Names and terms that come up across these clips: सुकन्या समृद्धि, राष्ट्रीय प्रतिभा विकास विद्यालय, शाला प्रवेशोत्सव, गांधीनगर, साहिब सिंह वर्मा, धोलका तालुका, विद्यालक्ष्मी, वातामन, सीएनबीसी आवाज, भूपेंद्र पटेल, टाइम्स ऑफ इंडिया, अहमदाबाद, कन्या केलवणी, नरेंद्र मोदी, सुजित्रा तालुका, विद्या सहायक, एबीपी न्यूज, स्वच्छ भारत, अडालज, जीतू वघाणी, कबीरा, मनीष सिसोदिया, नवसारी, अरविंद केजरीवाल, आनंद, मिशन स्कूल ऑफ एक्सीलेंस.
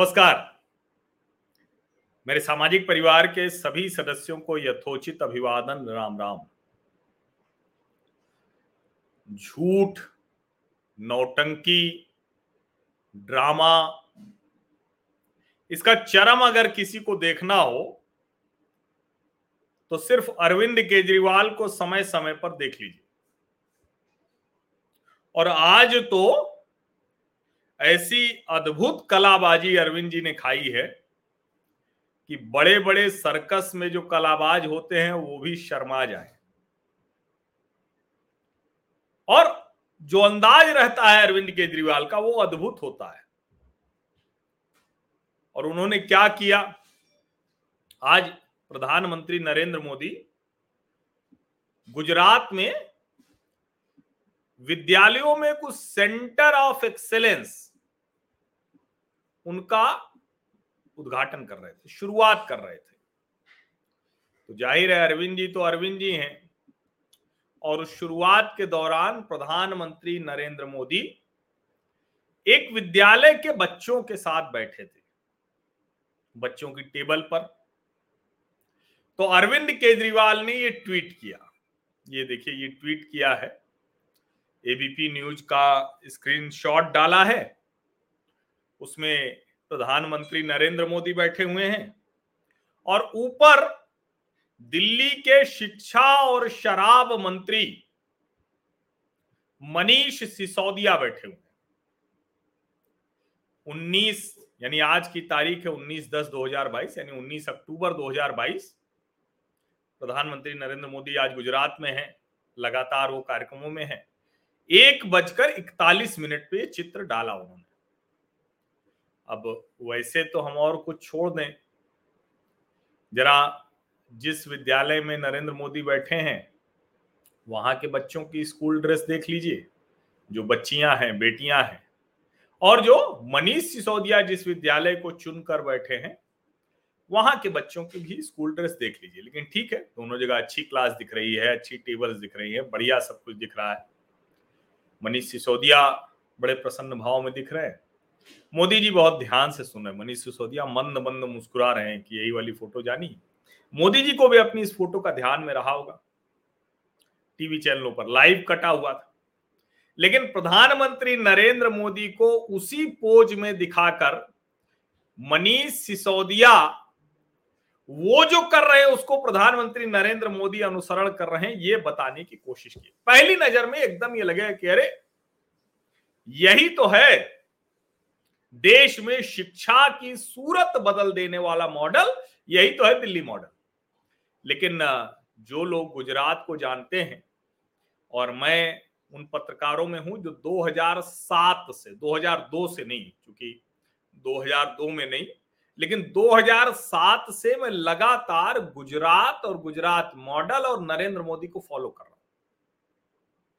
नमस्कार। मेरे सामाजिक परिवार के सभी सदस्यों को यथोचित अभिवादन, राम राम। झूठ, नौटंकी, ड्रामा, इसका चरम अगर किसी को देखना हो तो सिर्फ अरविंद केजरीवाल को समय समय पर देख लीजिए। और आज तो ऐसी अद्भुत कलाबाजी अरविंद जी ने खाई है कि बड़े बड़े सर्कस में जो कलाबाज होते हैं वो भी शर्मा जाए। और जो अंदाज रहता है अरविंद केजरीवाल का वो अद्भुत होता है। और उन्होंने क्या किया, आज प्रधानमंत्री नरेंद्र मोदी गुजरात में विद्यालयों में कुछ सेंटर ऑफ एक्सीलेंस उनका उद्घाटन कर रहे थे, शुरुआत कर रहे थे। तो जाहिर है अरविंद जी तो अरविंद जी हैं, और उस शुरुआत के दौरान प्रधानमंत्री नरेंद्र मोदी एक विद्यालय के बच्चों के साथ बैठे थे, बच्चों की टेबल पर। तो अरविंद केजरीवाल ने ये ट्वीट किया, ये देखिए, ये ट्वीट किया है, एबीपी न्यूज का स्क्रीनशॉट डाला है, उसमें प्रधानमंत्री नरेंद्र मोदी बैठे हुए हैं और ऊपर दिल्ली के शिक्षा और शराब मंत्री मनीष सिसोदिया बैठे हुए हैं। 19 यानी आज की तारीख है 19/10/2022, यानी 19 अक्टूबर 2022। प्रधानमंत्री नरेंद्र मोदी आज गुजरात में हैं, लगातार वो कार्यक्रमों में हैं। 1:41 पे चित्र डाला उन्होंने। अब वैसे तो हम और कुछ छोड़ दें, जरा जिस विद्यालय में नरेंद्र मोदी बैठे हैं वहां के बच्चों की स्कूल ड्रेस देख लीजिए, जो बच्चियां हैं, बेटियां हैं। और जो मनीष सिसोदिया जिस विद्यालय को चुनकर बैठे हैं वहां के बच्चों की भी स्कूल ड्रेस देख लीजिए। लेकिन ठीक है, दोनों जगह अच्छी क्लास दिख रही है, अच्छी टेबल्स दिख रही है, बढ़िया सब कुछ दिख रहा है। मनीष सिसोदिया बड़े प्रसन्न भाव में दिख रहे हैं। मोदी जी बहुत ध्यान से सुन रहे हैं। मनीष सिसोदिया मंद मंद मुस्कुरा रहे हैं कि यही वाली फोटो जानी। मोदी जी को भी अपनी इस फोटो का ध्यान में रहा होगा, टीवी चैनलों पर लाइव कटा हुआ था। लेकिन प्रधानमंत्री नरेंद्र मोदी को उसी पोज में दिखाकर मनीष सिसोदिया वो जो कर रहे हैं उसको प्रधानमंत्री नरेंद्र मोदी अनुसरण कर रहे हैं, ये बताने की कोशिश की। पहली नजर में एकदम ये लगेगा कि अरे यही तो है देश में शिक्षा की सूरत बदल देने वाला मॉडल, यही तो है दिल्ली मॉडल। लेकिन जो लोग गुजरात को जानते हैं, और मैं उन पत्रकारों में हूं जो 2002 से नहीं, क्योंकि 2002 में नहीं, लेकिन 2007 से मैं लगातार गुजरात और गुजरात मॉडल और नरेंद्र मोदी को फॉलो कर रहा हूं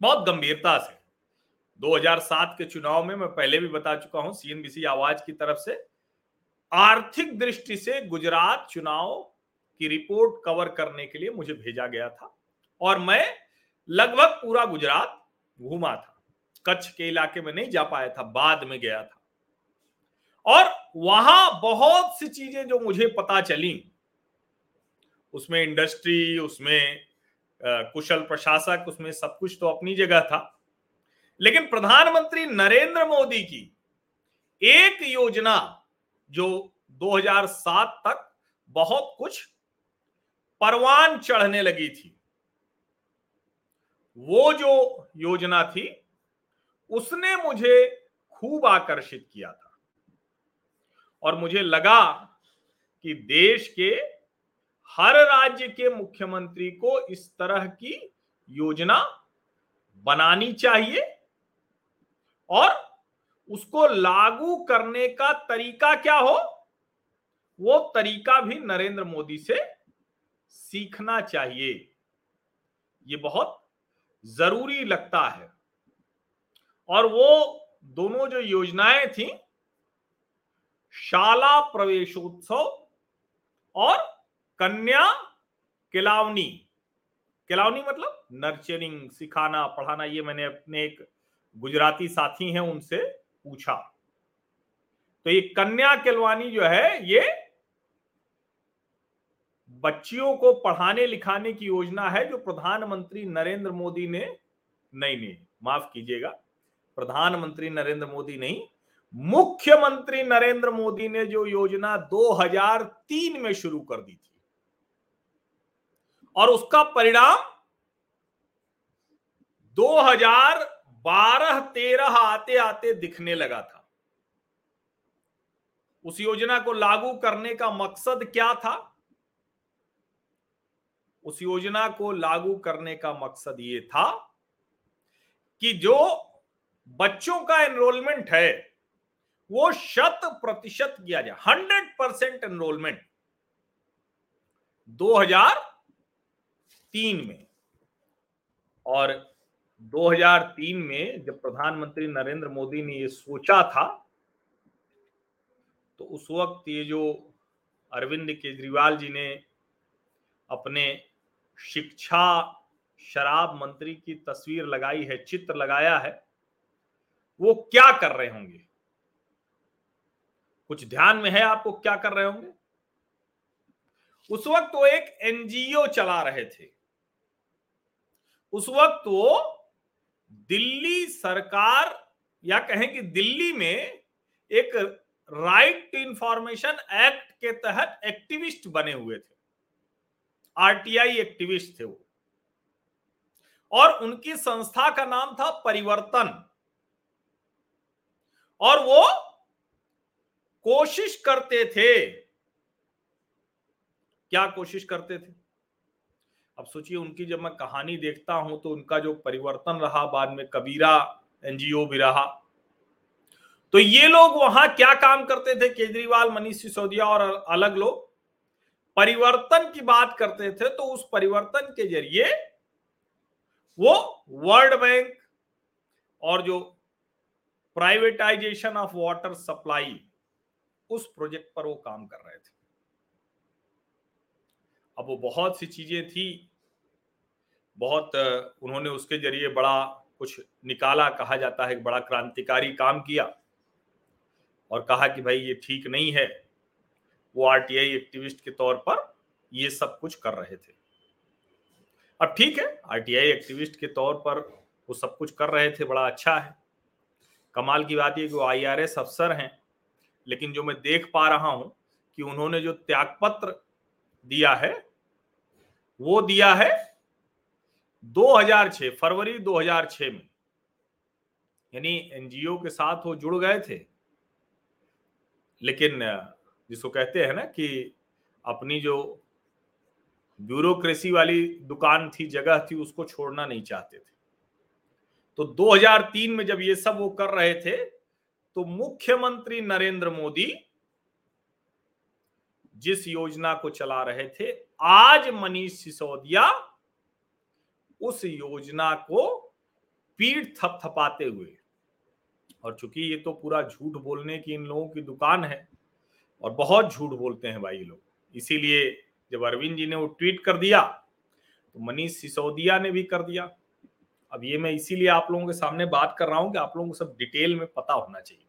बहुत गंभीरता से। 2007 के चुनाव में मैं पहले भी बता चुका हूं, सीएनबीसी आवाज की तरफ से आर्थिक दृष्टि से गुजरात चुनाव की रिपोर्ट कवर करने के लिए मुझे भेजा गया था और मैं लगभग पूरा गुजरात घूमा था। कच्छ के इलाके में नहीं जा पाया था, बाद में गया था। और वहां बहुत सी चीजें जो मुझे पता चली, उसमें इंडस्ट्री, उसमें कुशल प्रशासक, उसमें सब कुछ तो अपनी जगह था। लेकिन प्रधानमंत्री नरेंद्र मोदी की एक योजना जो 2007 तक बहुत कुछ परवान चढ़ने लगी थी, वो जो योजना थी उसने मुझे खूब आकर्षित किया था। और मुझे लगा कि देश के हर राज्य के मुख्यमंत्री को इस तरह की योजना बनानी चाहिए और उसको लागू करने का तरीका क्या हो वो तरीका भी नरेंद्र मोदी से सीखना चाहिए। ये बहुत जरूरी लगता है। और वो दोनों जो योजनाएं थी, शाला प्रवेशोत्सव और कन्या केलवणी, केलवणी मतलब नर्चरिंग, सिखाना पढ़ाना। ये मैंने अपने एक गुजराती साथी हैं उनसे पूछा, तो ये कन्या केलवणी जो है ये बच्चियों को पढ़ाने लिखाने की योजना है जो प्रधानमंत्री नरेंद्र मोदी ने नहीं माफ कीजिएगा प्रधानमंत्री नरेंद्र मोदी नहीं मुख्यमंत्री नरेंद्र मोदी ने जो योजना 2003 में शुरू कर दी थी और उसका परिणाम 2012-13 आते आते दिखने लगा था। उस योजना को लागू करने का मकसद क्या था? उस योजना को लागू करने का मकसद ये था कि जो बच्चों का एनरोलमेंट है वो 100% किया जाए। 100% एनरोलमेंट 2003 में, और 2003 में जब प्रधानमंत्री नरेंद्र मोदी ने ये सोचा था तो उस वक्त ये जो अरविंद केजरीवाल जी ने अपने शिक्षा शराब मंत्री की तस्वीर लगाई है, चित्र लगाया है, वो क्या कर रहे होंगे? कुछ ध्यान में है आपको क्या कर रहे होंगे? उस वक्त वो एक एनजीओ चला रहे थे। उस वक्त वो दिल्ली सरकार या कहें कि दिल्ली में एक राइट टू इंफॉर्मेशन एक्ट के तहत एक्टिविस्ट बने हुए थे, आरटीआई एक्टिविस्ट थे वो, और उनकी संस्था का नाम था परिवर्तन। और वो कोशिश करते थे, क्या कोशिश करते थे? अब सोचिए, उनकी जब मैं कहानी देखता हूं तो उनका जो परिवर्तन रहा, बाद में कबीरा एनजीओ भी रहा, तो ये लोग वहां क्या काम करते थे? केजरीवाल, मनीष सिसोदिया और अलग लोग परिवर्तन की बात करते थे। तो उस परिवर्तन के जरिए वो वर्ल्ड बैंक और जो प्राइवेटाइजेशन ऑफ वाटर सप्लाई, उस प्रोजेक्ट पर वो काम कर रहे थे। अब वो बहुत सी चीजें थी, बहुत उन्होंने उसके जरिए बड़ा कुछ निकाला, कहा जाता है बड़ा क्रांतिकारी काम किया, और कहा कि भाई ये ठीक नहीं है। वो आरटीआई एक्टिविस्ट के तौर पर ये सब कुछ कर रहे थे। अब ठीक है, आरटीआई एक्टिविस्ट के तौर पर वो सब कुछ कर रहे थे, बड़ा अच्छा है। कमाल की बात यह कि वो आईआरएस अफसर हैं, लेकिन जो मैं देख पा रहा हूं कि उन्होंने जो त्यागपत्र दिया है वो दिया है 2006 फरवरी 2006 में, यानी एनजीओ के साथ वो जुड़ गए थे, लेकिन जिसको कहते हैं ना कि अपनी जो ब्यूरोक्रेसी वाली दुकान थी, जगह थी, उसको छोड़ना नहीं चाहते थे। तो 2003 में जब ये सब वो कर रहे थे तो मुख्यमंत्री नरेंद्र मोदी जिस योजना को चला रहे थे, आज मनीष सिसोदिया उस योजना को पीठ थपथपाते हुए, और चूंकि ये तो पूरा झूठ बोलने की इन लोगों की दुकान है और बहुत झूठ बोलते हैं भाई लोग, इसीलिए जब अरविंद जी ने वो ट्वीट कर दिया तो मनीष सिसोदिया ने भी कर दिया। अब ये मैं इसीलिए आप लोगों के सामने बात कर रहा हूं कि आप लोगों को सब डिटेल में पता होना चाहिए।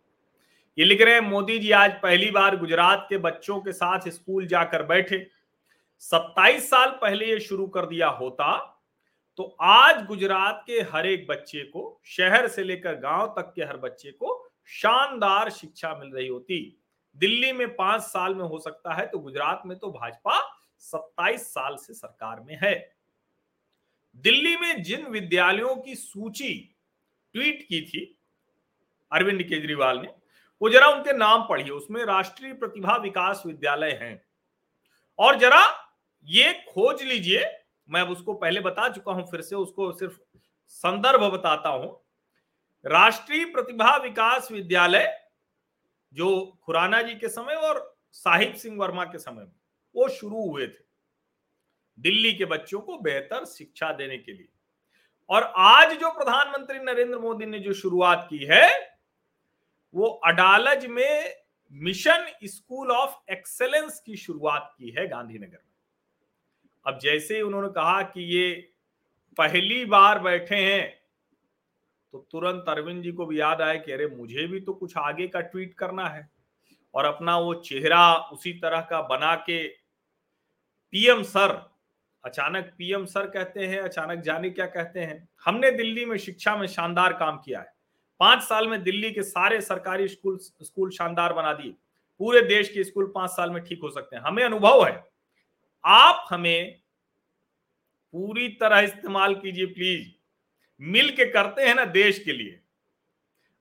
ये लिख रहे हैं, मोदी जी आज पहली बार गुजरात के बच्चों के साथ स्कूल जाकर बैठे। 27 साल पहले ये शुरू कर दिया होता तो आज गुजरात के हर एक बच्चे को, शहर से लेकर गांव तक के हर बच्चे को शानदार शिक्षा मिल रही होती। दिल्ली में 5 साल में हो सकता है तो गुजरात में तो भाजपा 27 साल से सरकार में है। दिल्ली में जिन विद्यालयों की सूची ट्वीट की थी अरविंद केजरीवाल ने, वो जरा उनके नाम पढ़िए, उसमें राष्ट्रीय प्रतिभा विकास विद्यालय हैं, और जरा ये खोज लीजिए, मैं अब उसको पहले बता चुका हूं, फिर से उसको सिर्फ संदर्भ बताता हूं। राष्ट्रीय प्रतिभा विकास विद्यालय जो खुराना जी के समय और साहिब सिंह वर्मा के समय में वो शुरू हुए थे दिल्ली के बच्चों को बेहतर शिक्षा देने के लिए, और आज जो प्रधानमंत्री नरेंद्र मोदी ने जो शुरुआत की है वो अडालज में मिशन स्कूल ऑफ एक्सीलेंस की शुरुआत की है गांधीनगर में। अब जैसे ही उन्होंने कहा कि ये पहली बार बैठे हैं तो तुरंत अरविंद जी को भी याद आया कि अरे मुझे भी तो कुछ आगे का ट्वीट करना है, और अपना वो चेहरा उसी तरह का बना के पीएम सर, अचानक पीएम सर कहते हैं, अचानक जाने क्या कहते हैं। हमने दिल्ली में शिक्षा में शानदार काम किया है, 5 साल में दिल्ली के सारे सरकारी स्कूल शानदार बना दिए। पूरे देश के स्कूल 5 साल में ठीक हो सकते हैं, हमें अनुभव है। आप हमें पूरी तरह इस्तेमाल कीजिए प्लीज, मिल के करते हैं ना देश के लिए।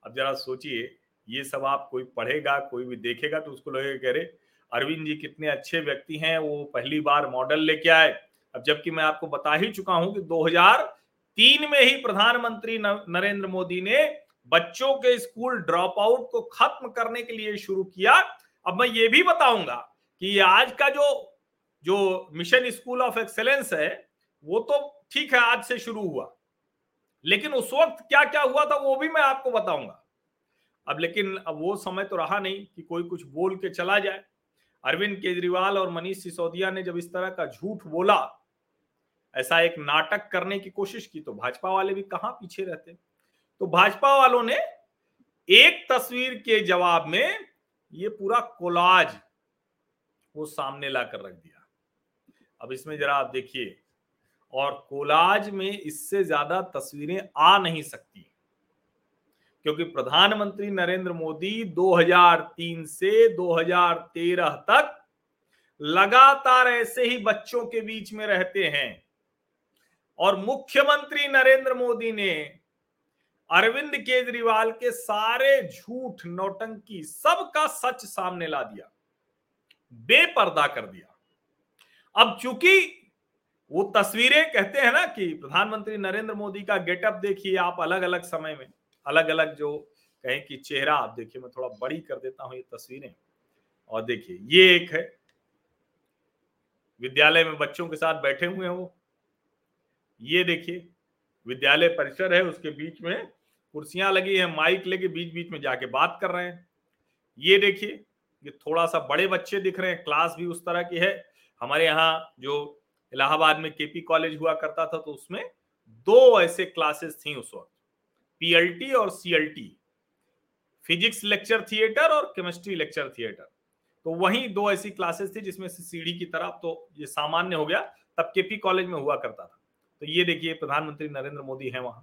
अब जरा सोचिए, ये सब आप कोई पढ़ेगा, कोई भी देखेगा तो उसको लगेगा कि अरे अरविंद जी कितने अच्छे व्यक्ति हैं, वो पहली बार मॉडल लेके आए। अब जबकि मैं आपको बता ही चुका हूं कि 2003 में ही प्रधानमंत्री नरेंद्र मोदी ने बच्चों के स्कूल ड्रॉप आउट को खत्म करने के लिए शुरू किया। अब मैं ये भी बताऊंगा कि आज का जो मिशन स्कूल ऑफ एक्सीलेंस है वो तो ठीक है आज से शुरू हुआ, लेकिन उस वक्त क्या क्या हुआ था वो भी मैं आपको बताऊंगा। अब लेकिन अब वो समय तो रहा नहीं कि कोई कुछ बोल के चला जाए। अरविंद केजरीवाल और मनीष सिसोदिया ने जब इस तरह का झूठ बोला, ऐसा एक नाटक करने की कोशिश की, तो भाजपा वाले भी कहां पीछे रहते। तो भाजपा वालों ने एक तस्वीर के जवाब में ये पूरा कोलाज वो सामने लाकर रख दिया। अब इसमें जरा आप देखिए, और कोलाज में इससे ज्यादा तस्वीरें आ नहीं सकती, क्योंकि प्रधानमंत्री नरेंद्र मोदी 2003 से 2013 तक लगातार ऐसे ही बच्चों के बीच में रहते हैं। और मुख्यमंत्री नरेंद्र मोदी ने अरविंद केजरीवाल के सारे झूठ नौटंकी सबका सच सामने ला दिया, बेपर्दा कर दिया। अब चूंकि वो तस्वीरें, कहते हैं ना कि प्रधानमंत्री नरेंद्र मोदी का गेटअप देखिए आप, अलग अलग समय में अलग अलग जो कहें कि चेहरा आप देखिए। मैं थोड़ा बड़ी कर देता हूं ये तस्वीरें, और देखिए ये एक है विद्यालय में बच्चों के साथ बैठे हुए हैं वो, ये देखिए विद्यालय परिसर है, उसके बीच में कुर्सियां लगी हैं, माइक लेके बीच बीच में जाके बात कर रहे हैं। ये देखिए, ये थोड़ा सा बड़े बच्चे दिख रहे हैं, क्लास भी उस तरह की है। हमारे यहाँ जो इलाहाबाद में केपी कॉलेज हुआ करता था तो उसमें 2 ऐसे क्लासेस थी उस वक्त, पीएलटी और सीएलटी, फिजिक्स लेक्चर थिएटर और केमिस्ट्री लेक्चर थिएटर। तो वहीं 2 ऐसी क्लासेस थी जिसमें से सीढ़ी की तरफ, तो ये सामान्य हो गया, तब केपी कॉलेज में हुआ करता था। तो ये देखिए प्रधानमंत्री नरेंद्र मोदी हैं वहां,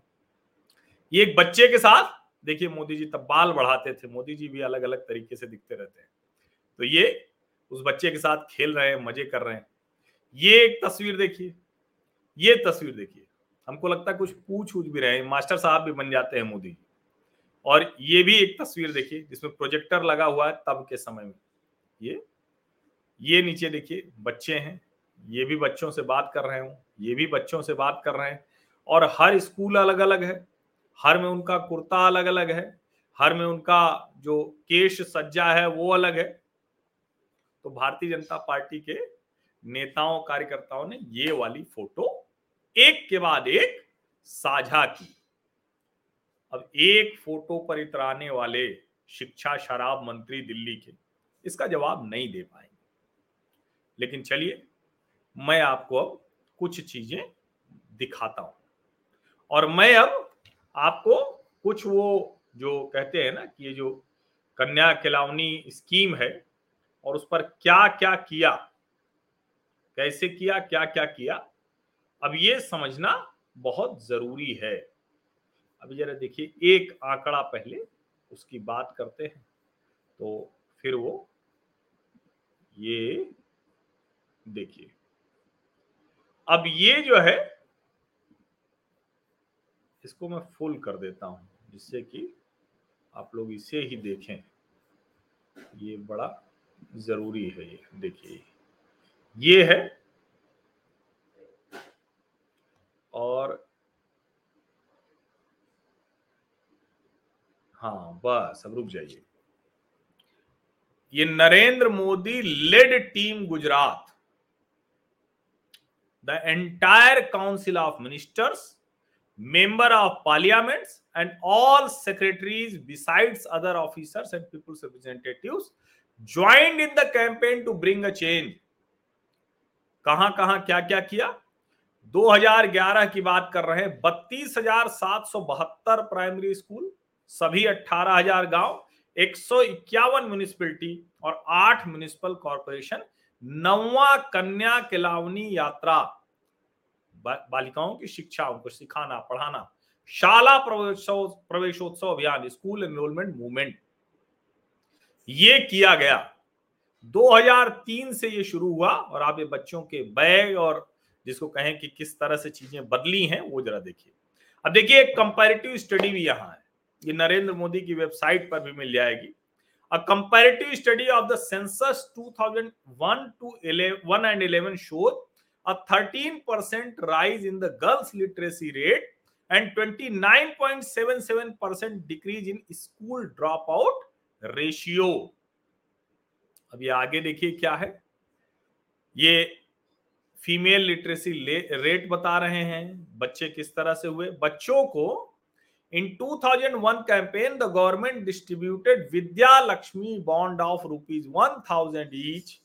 ये एक बच्चे के साथ। देखिए मोदी जी तब बाल बढ़ाते थे, मोदी जी भी अलग अलग तरीके से दिखते रहते हैं। तो ये उस बच्चे के साथ खेल रहे हैं, मजे कर रहे हैं। ये एक तस्वीर देखिए, ये तस्वीर देखिए, हमको लगता है कुछ पूछ भी रहे हैं, मास्टर साहब भी बन जाते हैं मोदी जी। और ये भी एक तस्वीर देखिए जिसमें प्रोजेक्टर लगा हुआ है तब के समय में। ये नीचे देखिए बच्चे हैं, ये भी बच्चों से बात कर रहे हैं, ये भी बच्चों से बात कर रहे हैं। और हर स्कूल अलग अलग है, हर में उनका कुर्ता अलग अलग है, हर में उनका जो केश सज्जा है वो अलग है। तो भारतीय जनता पार्टी के नेताओं कार्यकर्ताओं ने ये वाली फोटो एक के बाद एक साझा की। अब एक फोटो पर इतराने वाले शिक्षा शराब मंत्री दिल्ली के इसका जवाब नहीं दे पाएंगे। लेकिन चलिए मैं आपको अब कुछ चीजें दिखाता हूं, और मैं अब आपको कुछ वो जो कहते हैं ना कि ये जो कन्या केलवणी स्कीम है और उस पर क्या क्या किया, कैसे किया, क्या क्या किया, अब ये समझना बहुत जरूरी है। अब जरा देखिए एक आंकड़ा, पहले उसकी बात करते हैं तो फिर वो, ये देखिए। अब ये जो है इसको मैं फुल कर देता हूं जिससे कि आप लोग इसे ही देखें, ये बड़ा जरूरी है। ये देखिए ये है, और हाँ बस अब रुक जाइए। ये नरेंद्र मोदी led team Gujarat, the entire council of ministers, member of parliaments and all secretaries besides other officers and people's representatives joined in the campaign to bring a change। कहां कहां क्या क्या किया, 2011 की बात कर रहे हैं, 32,772 प्राइमरी स्कूल, सभी 18,000 गांव, 151 म्यूनिसिपलिटी और 8 म्यूनिसिपल कॉर्पोरेशन 9वां कन्या केलवणी यात्रा बालिकाओं की शिक्षा, उनको सिखाना पढ़ाना, शाला प्रवेशोत्सव अभियान, स्कूल एनरोलमेंट मूवमेंट, ये किया गया। 2003 से ये शुरू हुआ और आप ये बच्चों के बैग और जिसको कहें कि किस तरह से चीजें बदली हैं वो जरा देखिए। अब देखिए एक कंपैरेटिव स्टडी भी यहाँ है, ये नरेंद्र मोदी की वेबसाइट पर भी मिल जाएगी। A comparative study of the census 2001 and 11 showed a 13% rise in the girls literacy rate and 29.77% decrease in school dropout ratio। अब ये आगे देखिए क्या है, ये फीमेल लिटरेसी रेट बता रहे हैं बच्चे किस तरह से हुए। बच्चों को in 2001 campaign the government distributed विद्यालक्ष्मी bond of ₹1000 each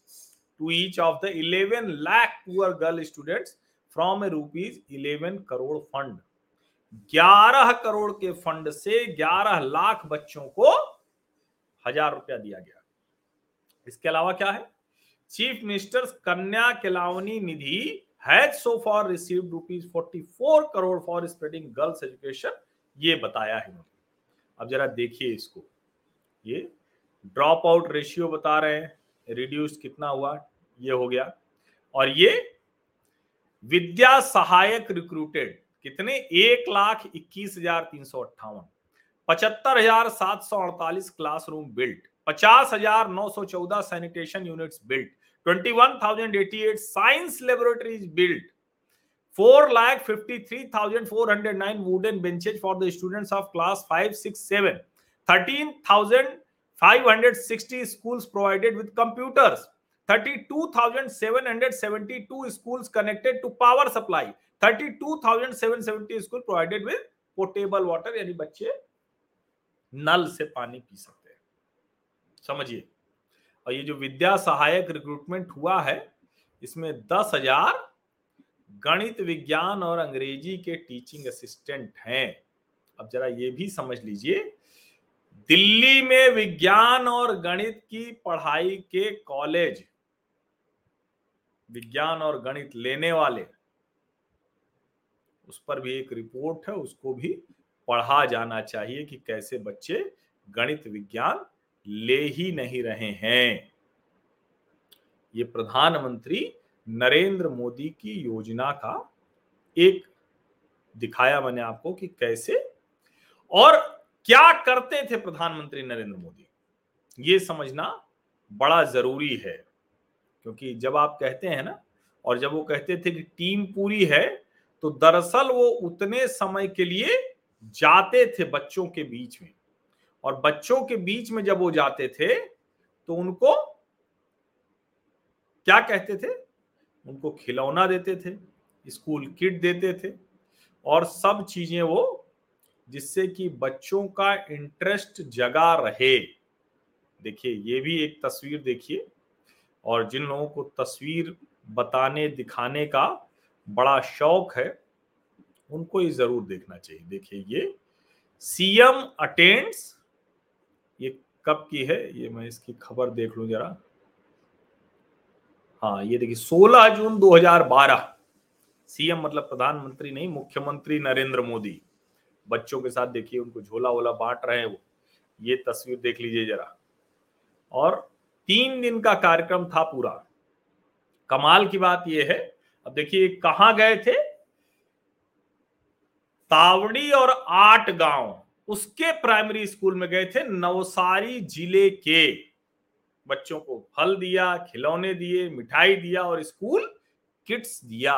to each of the 11 lakh poor girl students from a ₹11 crore fund. 11 crore के फंड से 11 लाख बच्चों को ₹1000 दिया गया। इसके अलावा क्या है, chief ministers कन्या केलवणी Nidhi has so far received ₹44 crore for spreading girls education, ये बताया है। अब जरा देखिए इसको, ये ड्रॉप आउट रेशियो बता रहे हैं रिड्यूस कितना हुआ, ये हो गया। और ये विद्या सहायक रिक्रूटेड कितने, 1,21,358, 75,748 classroom built, 50,914 sanitation units built, 21,088 science laboratories built, 4,53,409 wooden benches for the students of class 5, 6, 7, 13,560 schools provided with computers, 32,772 schools connected to power supply, 32,770 schools provided with potable water, यानी बच्चे नल से पानी पी सकते हैं, समझिए। और ये जो विद्या सहायक रिक्रूटमेंट हुआ है इसमें 10,000 गणित, विज्ञान और अंग्रेजी के टीचिंग असिस्टेंट हैं। अब जरा ये भी समझ लीजिए, दिल्ली में विज्ञान और गणित की पढ़ाई के कॉलेज, विज्ञान और गणित लेने वाले, उस पर भी एक रिपोर्ट है, उसको भी पढ़ा जाना चाहिए कि कैसे बच्चे गणित विज्ञान ले ही नहीं रहे हैं। ये प्रधानमंत्री नरेंद्र मोदी की योजना का एक दिखाया मैंने आपको कि कैसे और क्या करते थे प्रधानमंत्री नरेंद्र मोदी, ये समझना बड़ा जरूरी है। क्योंकि जब आप कहते हैं ना, और जब वो कहते थे कि टीम पूरी है, तो दरअसल वो उतने समय के लिए जाते थे बच्चों के बीच में, और बच्चों के बीच में जब वो जाते थे तो उनको क्या कहते थे, उनको खिलौना देते थे, स्कूल किट देते थे और सब चीजें वो, जिससे कि बच्चों का इंटरेस्ट जगा रहे। देखिए ये भी एक तस्वीर देखिए, और जिन लोगों को तस्वीर बताने दिखाने का बड़ा शौक है उनको ये जरूर देखना चाहिए। देखिए ये सीएम अटेंड्स, ये कब की है, ये मैं इसकी खबर देख लूं जरा। हाँ ये देखिए 16 जून 2012, सीएम मतलब प्रधानमंत्री नहीं, मुख्यमंत्री नरेंद्र मोदी बच्चों के साथ, देखिए उनको झोला वोला बांट रहे हैं वो, ये तस्वीर देख लीजिए जरा। और 3 दिन का कार्यक्रम था पूरा। कमाल की बात ये है, अब देखिए कहाँ गए थे, तावड़ी और 8 गांव उसके प्राइमरी स्कूल में गए थे, नवसारी जिले के बच्चों को फल दिया, खिलौने दिए, मिठाई दिया और स्कूल किट्स दिया।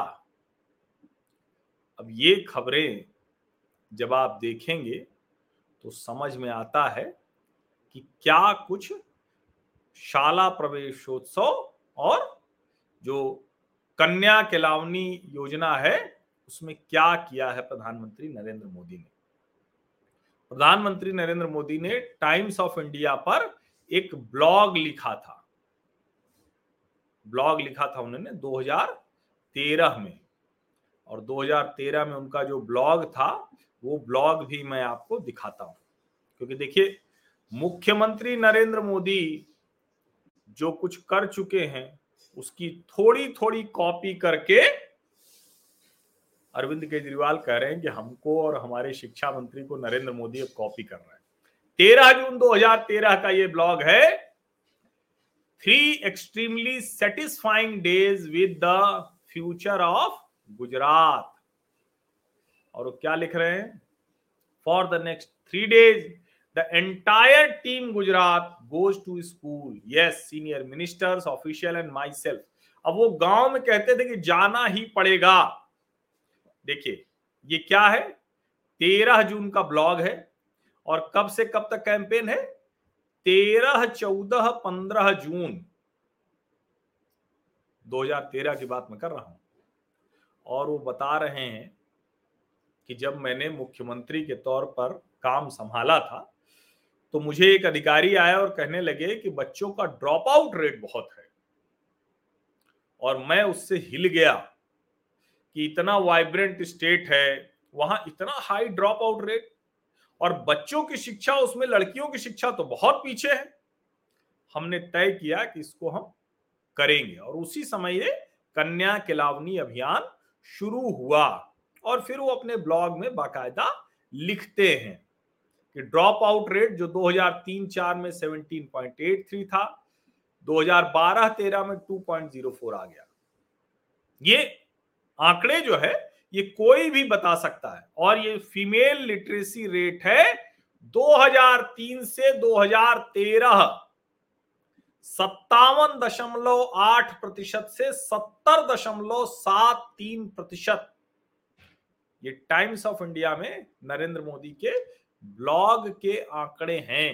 अब ये खबरें जब आप देखेंगे तो समझ में आता है कि क्या कुछ शाला प्रवेशोत्सव और जो कन्या केलवणी योजना है उसमें क्या किया है प्रधानमंत्री नरेंद्र मोदी ने। प्रधानमंत्री नरेंद्र मोदी ने टाइम्स ऑफ इंडिया पर एक ब्लॉग लिखा था, उन्होंने 2013 में, और 2013 में उनका जो ब्लॉग था वो ब्लॉग भी मैं आपको दिखाता हूं। क्योंकि देखिए मुख्यमंत्री नरेंद्र मोदी जो कुछ कर चुके हैं उसकी थोड़ी थोड़ी कॉपी करके अरविंद केजरीवाल कह रहे हैं कि हमको और हमारे शिक्षा मंत्री को नरेंद्र मोदी अब कॉपी कर रहे हैं। 13 जून 2013 का ये ब्लॉग है। 3 extremely satisfying days with the future of Gujarat. और वो क्या लिख रहे हैं? For the next 3 days the entire team Gujarat goes to school. Yes, senior ministers, official and myself. अब वो गांव में कहते थे कि जाना ही पड़ेगा। देखिए ये क्या है, 13 जून का ब्लॉग है। और कब से कब तक कैंपेन है? 13, 14, 15 जून 2013 की बात मैं कर रहा हूं। और वो बता रहे हैं कि जब मैंने मुख्यमंत्री के तौर पर काम संभाला था तो मुझे एक अधिकारी आया और कहने लगे कि बच्चों का ड्रॉप आउट रेट बहुत है। और मैं उससे हिल गया कि इतना वाइब्रेंट स्टेट है, वहां इतना हाई ड्रॉप आउट रेट, और बच्चों की शिक्षा, उसमें लड़कियों की शिक्षा तो बहुत पीछे है। हमने तय किया कि इसको हम करेंगे। और उसी समय ये कन्या केलवणी अभियान शुरू हुआ। और फिर वो अपने ब्लॉग में बाकायदा लिखते हैं कि ड्रॉप आउट रेट जो 2003-04 में 17.83 था, 2012-13 में 2.04 आ गया। ये आंकड़े जो है ये कोई भी बता सकता है। और ये फीमेल लिटरेसी रेट है 2003 से 2013 57.8% से 70.73%। ये टाइम्स ऑफ इंडिया में नरेंद्र मोदी के ब्लॉग के आंकड़े हैं।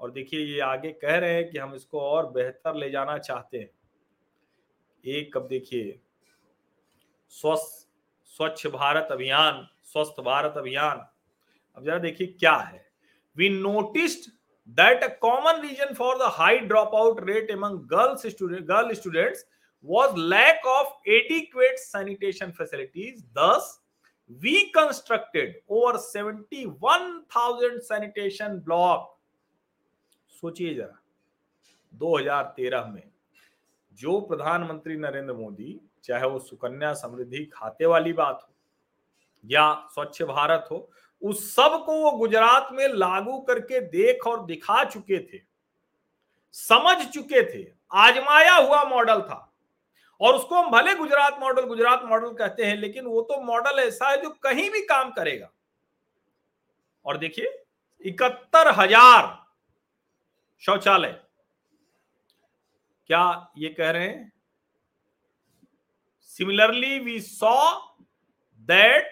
और देखिए ये आगे कह रहे हैं कि हम इसको और बेहतर ले जाना चाहते हैं। एक अब देखिए स्वच्छ भारत अभियान, स्वस्थ भारत अभियान। अब जरा देखिए क्या है। We noticed that a common reason for the high drop out rate among girl students was lack of adequate sanitation facilities. Thus, we constructed over 71,000 sanitation block. सोचिए जरा, 2013 में जो प्रधानमंत्री नरेंद्र मोदी, चाहे वो सुकन्या समृद्धि खाते वाली बात हो या स्वच्छ भारत हो, उस सब को वो गुजरात में लागू करके देख और दिखा चुके थे, समझ चुके थे। आजमाया हुआ मॉडल था। और उसको हम भले गुजरात मॉडल कहते हैं, लेकिन वो तो मॉडल ऐसा है जो कहीं भी काम करेगा। और देखिए 71,000 शौचालय। क्या ये कह रहे हैं? Similarly we saw that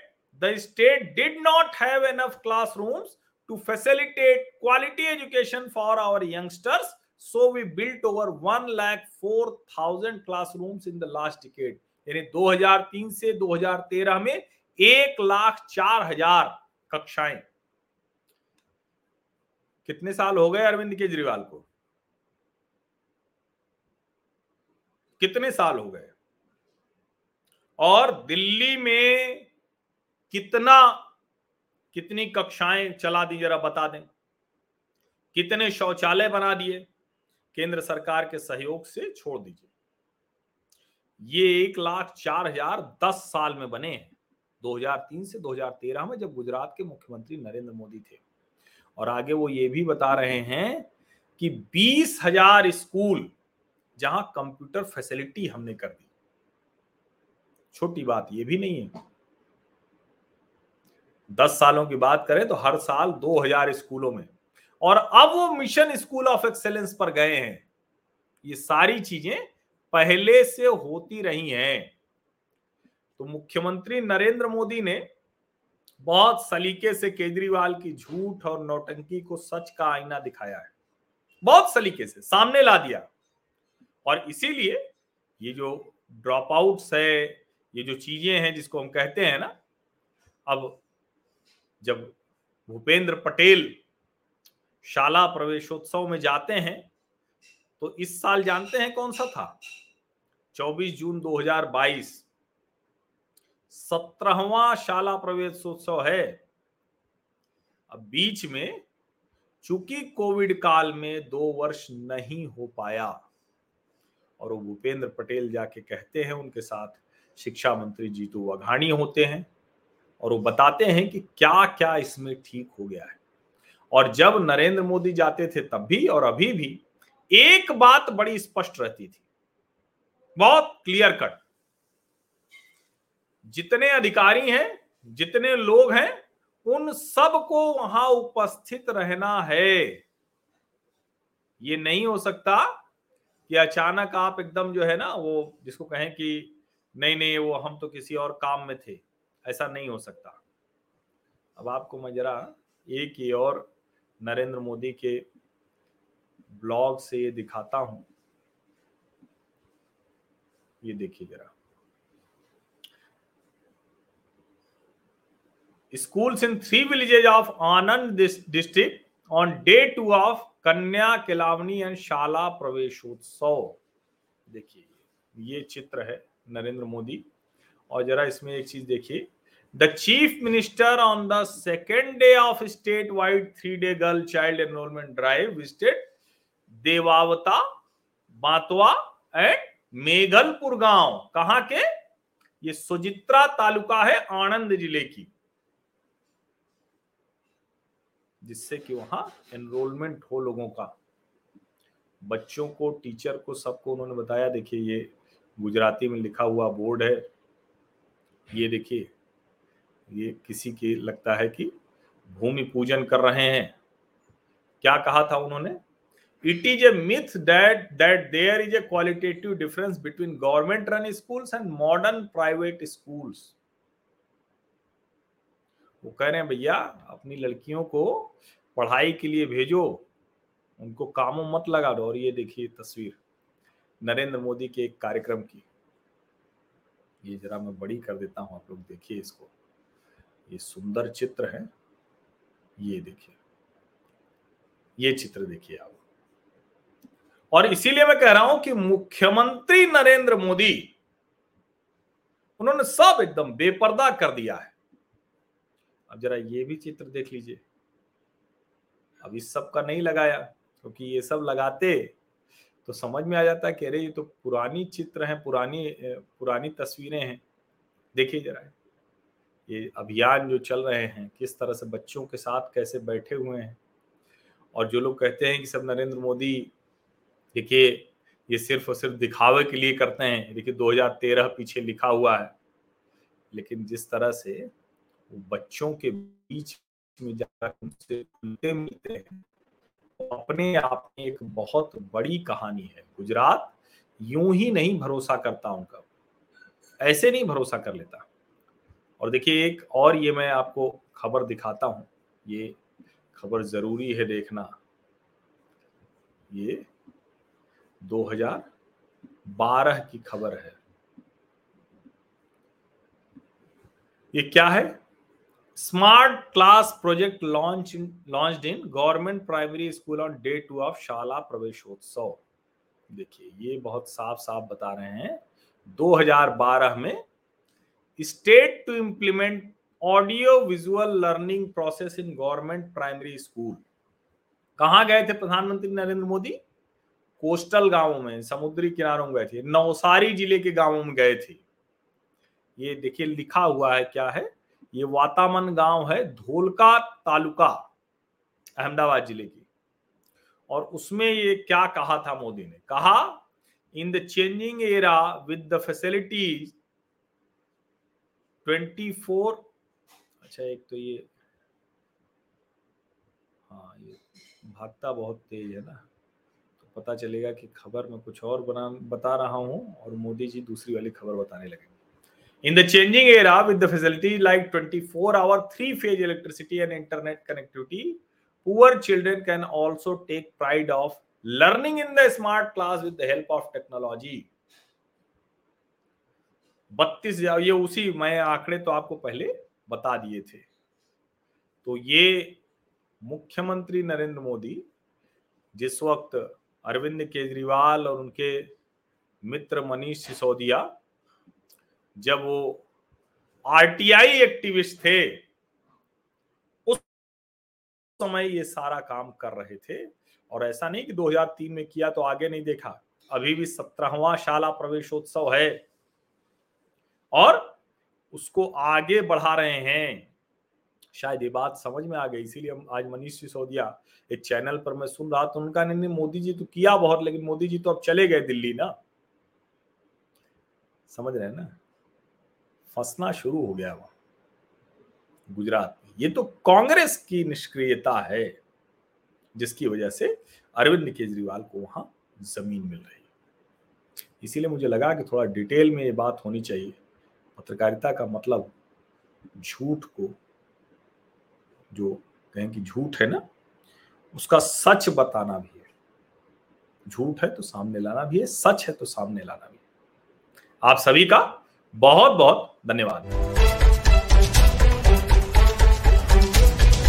the state did not have enough classrooms to facilitate quality education for our youngsters. So we built over 104,000 classrooms in the last decade. यानी 2003 से 2013 में 104,000 कक्षाएं। कितने साल हो गए अरविंद केजरीवाल को? कितने साल हो गए? और दिल्ली में कितनी कक्षाएं चला दी, जरा बता दें। कितने शौचालय बना दिए? केंद्र सरकार के सहयोग से छोड़ दीजिए। ये 104,000 10 साल में बने हैं, 2003 से 2013 में, जब गुजरात के मुख्यमंत्री नरेंद्र मोदी थे। और आगे वो ये भी बता रहे हैं कि 20,000 स्कूल जहां कंप्यूटर फैसिलिटी हमने कर दी। छोटी बात ये भी नहीं है। 10 सालों की बात करें तो हर साल 2,000 स्कूलों में। और अब वो मिशन स्कूल ऑफ एक्सीलेंस पर गए हैं। ये सारी चीजें पहले से होती रही हैं। तो मुख्यमंत्री नरेंद्र मोदी ने बहुत सलीके से केजरीवाल की झूठ और नौटंकी को सच का आईना दिखाया है, बहुत सलीके से सामने ला दिया। और इसीलिए ये जो ड्रॉप आउट्स है, ये जो चीजें हैं जिसको हम कहते हैं ना, अब जब भूपेंद्र पटेल शाला प्रवेशोत्सव में जाते हैं तो इस साल जानते हैं कौन सा था? 24 जून 2022 17वां शाला प्रवेशोत्सव है। अब बीच में चूंकि कोविड काल में 2 वर्ष नहीं हो पाया, और वो भूपेंद्र पटेल जाके कहते हैं, उनके साथ शिक्षा मंत्री जीतू वघाणी होते हैं और वो बताते हैं कि क्या क्या इसमें ठीक हो गया है। और जब नरेंद्र मोदी जाते थे तब भी और अभी भी एक बात बड़ी स्पष्ट रहती थी, बहुत क्लियर कट, जितने अधिकारी हैं, जितने लोग हैं, उन सबको वहां उपस्थित रहना है। ये नहीं हो सकता कि अचानक आप एकदम जो है ना वो जिसको कहें कि नहीं वो हम तो किसी और काम में थे, ऐसा नहीं हो सकता। अब आपको मैं जरा एक ही और नरेंद्र मोदी के ब्लॉग से ये दिखाता हूं, ये देखिए जरा। Schools in 3 villages of आनंद district on day 2 of कन्या केलवणी and शाला प्रवेशोत्सव। देखिए ये चित्र है नरेंद्र मोदी, और जरा इसमें एक चीज देखिए। The chief minister on the 2nd day of state-wide 3-day girl child enrollment drive visited Devavata, Batva and Meghalpur गांव। कहां के? ये सुजित्रा तालुका है आनंद जिले की, जिससे कि वहां एनरोलमेंट हो लोगों का, बच्चों को, टीचर को, सबको उन्होंने बताया। देखिए ये गुजराती में लिखा हुआ बोर्ड है, ये देखिए, ये किसी के लगता है कि भूमि पूजन कर रहे हैं। क्या कहा था उन्होंने? It is a myth that there is a qualitative difference between government run schools and modern private schools. वो कह रहे हैं भैया अपनी लड़कियों को पढ़ाई के लिए भेजो, उनको कामों मत लगा दो। और ये देखिए तस्वीर नरेंद्र मोदी के एक कार्यक्रम की, ये जरा मैं बड़ी कर देता हूं, आप लोग देखिए इसको, ये सुंदर चित्र है। ये देखिए, ये चित्र देखिए आप। और इसीलिए मैं कह रहा हूं कि मुख्यमंत्री नरेंद्र मोदी, उन्होंने सब एकदम बेपर्दा कर दिया है। अब जरा ये भी चित्र देख लीजिए। अब इस सब का नहीं लगाया, क्योंकि ये सब लगाते तो समझ में आ जाता कि अरे ये तो पुरानी चित्र हैं, पुरानी तस्वीरें हैं। देखिए जरा ये अभियान जो चल रहे हैं, किस तरह से बच्चों के साथ कैसे बैठे हुए हैं। और जो लोग कहते हैं कि सब नरेंद्र मोदी देखिए ये सिर्फ और सिर्फ दिखावे के लिए करते हैं, देखिए 2013 पीछे लिखा हुआ है। लेकिन जिस तरह से वो बच्चों के बीच में जाकर मिलते हैं, अपने आप में एक बहुत बड़ी कहानी है। गुजरात यूं ही नहीं भरोसा करता उनका, ऐसे नहीं भरोसा कर लेता। और देखिए एक और ये मैं आपको खबर दिखाता हूं, ये खबर जरूरी है देखना। ये 2012 की खबर है। ये क्या है? Smart class project launched in government primary school on day 2 of शाला प्रवेशोत्सव। देखिए ये बहुत साफ साफ बता रहे हैं, 2012 में state to implement audio visual learning process in government primary school. कहाँ गए थे प्रधानमंत्री नरेंद्र मोदी? कोस्टल गांवों में, समुद्री किनारों में गए थे, नवसारी जिले के गांवों में गए थे। ये देखिए लिखा हुआ है, क्या है ये? वातामन गांव है, धोलका तालुका, अहमदाबाद जिले की। और उसमें ये क्या कहा था मोदी ने? कहा in the changing era with the facilities 24। अच्छा एक तो ये, हाँ ये भागता बहुत तेज है ना, तो पता चलेगा कि खबर में कुछ और बता रहा हूं और मोदी जी दूसरी वाली खबर बताने लगे। In the changing era with the facilities like 24-hour 3-phase electricity and internet connectivity, poor children can also take pride of learning in the smart class with the help of technology. 32,000, ये उसी मैं आंकड़े तो आपको पहले बता दिए थे। तो ये मुख्यमंत्री नरेंद्र मोदी, जिस वक्त अरविंद केजरीवाल और उनके मित्र मनीष सिसोदिया जब वो आरटीआई एक्टिविस्ट थे, उस समय ये सारा काम कर रहे थे। और ऐसा नहीं कि 2003 में किया तो आगे नहीं देखा, अभी भी 17वां शाला प्रवेशोत्सव है और उसको आगे बढ़ा रहे हैं। शायद ये बात समझ में आ गई, इसीलिए हम आज मनीष सिसोदिया एक चैनल पर मैं सुन रहा था, उनका नहीं मोदी जी तो किया बहुत, लेकिन मोदी जी तो अब चले गए दिल्ली ना, समझ रहे ना, फंसना शुरू हो गया वहां गुजरात में। ये तो कांग्रेस की निष्क्रियता है जिसकी वजह से अरविंद केजरीवाल को वहां जमीन मिल रही है। इसीलिए मुझे लगा कि थोड़ा डिटेल में ये बात होनी चाहिए। पत्रकारिता का मतलब झूठ को, जो कहें कि झूठ है ना, उसका सच बताना भी है, झूठ है तो सामने लाना भी है, सच है तो सामने लाना भी है। आप सभी का बहुत बहुत धन्यवाद।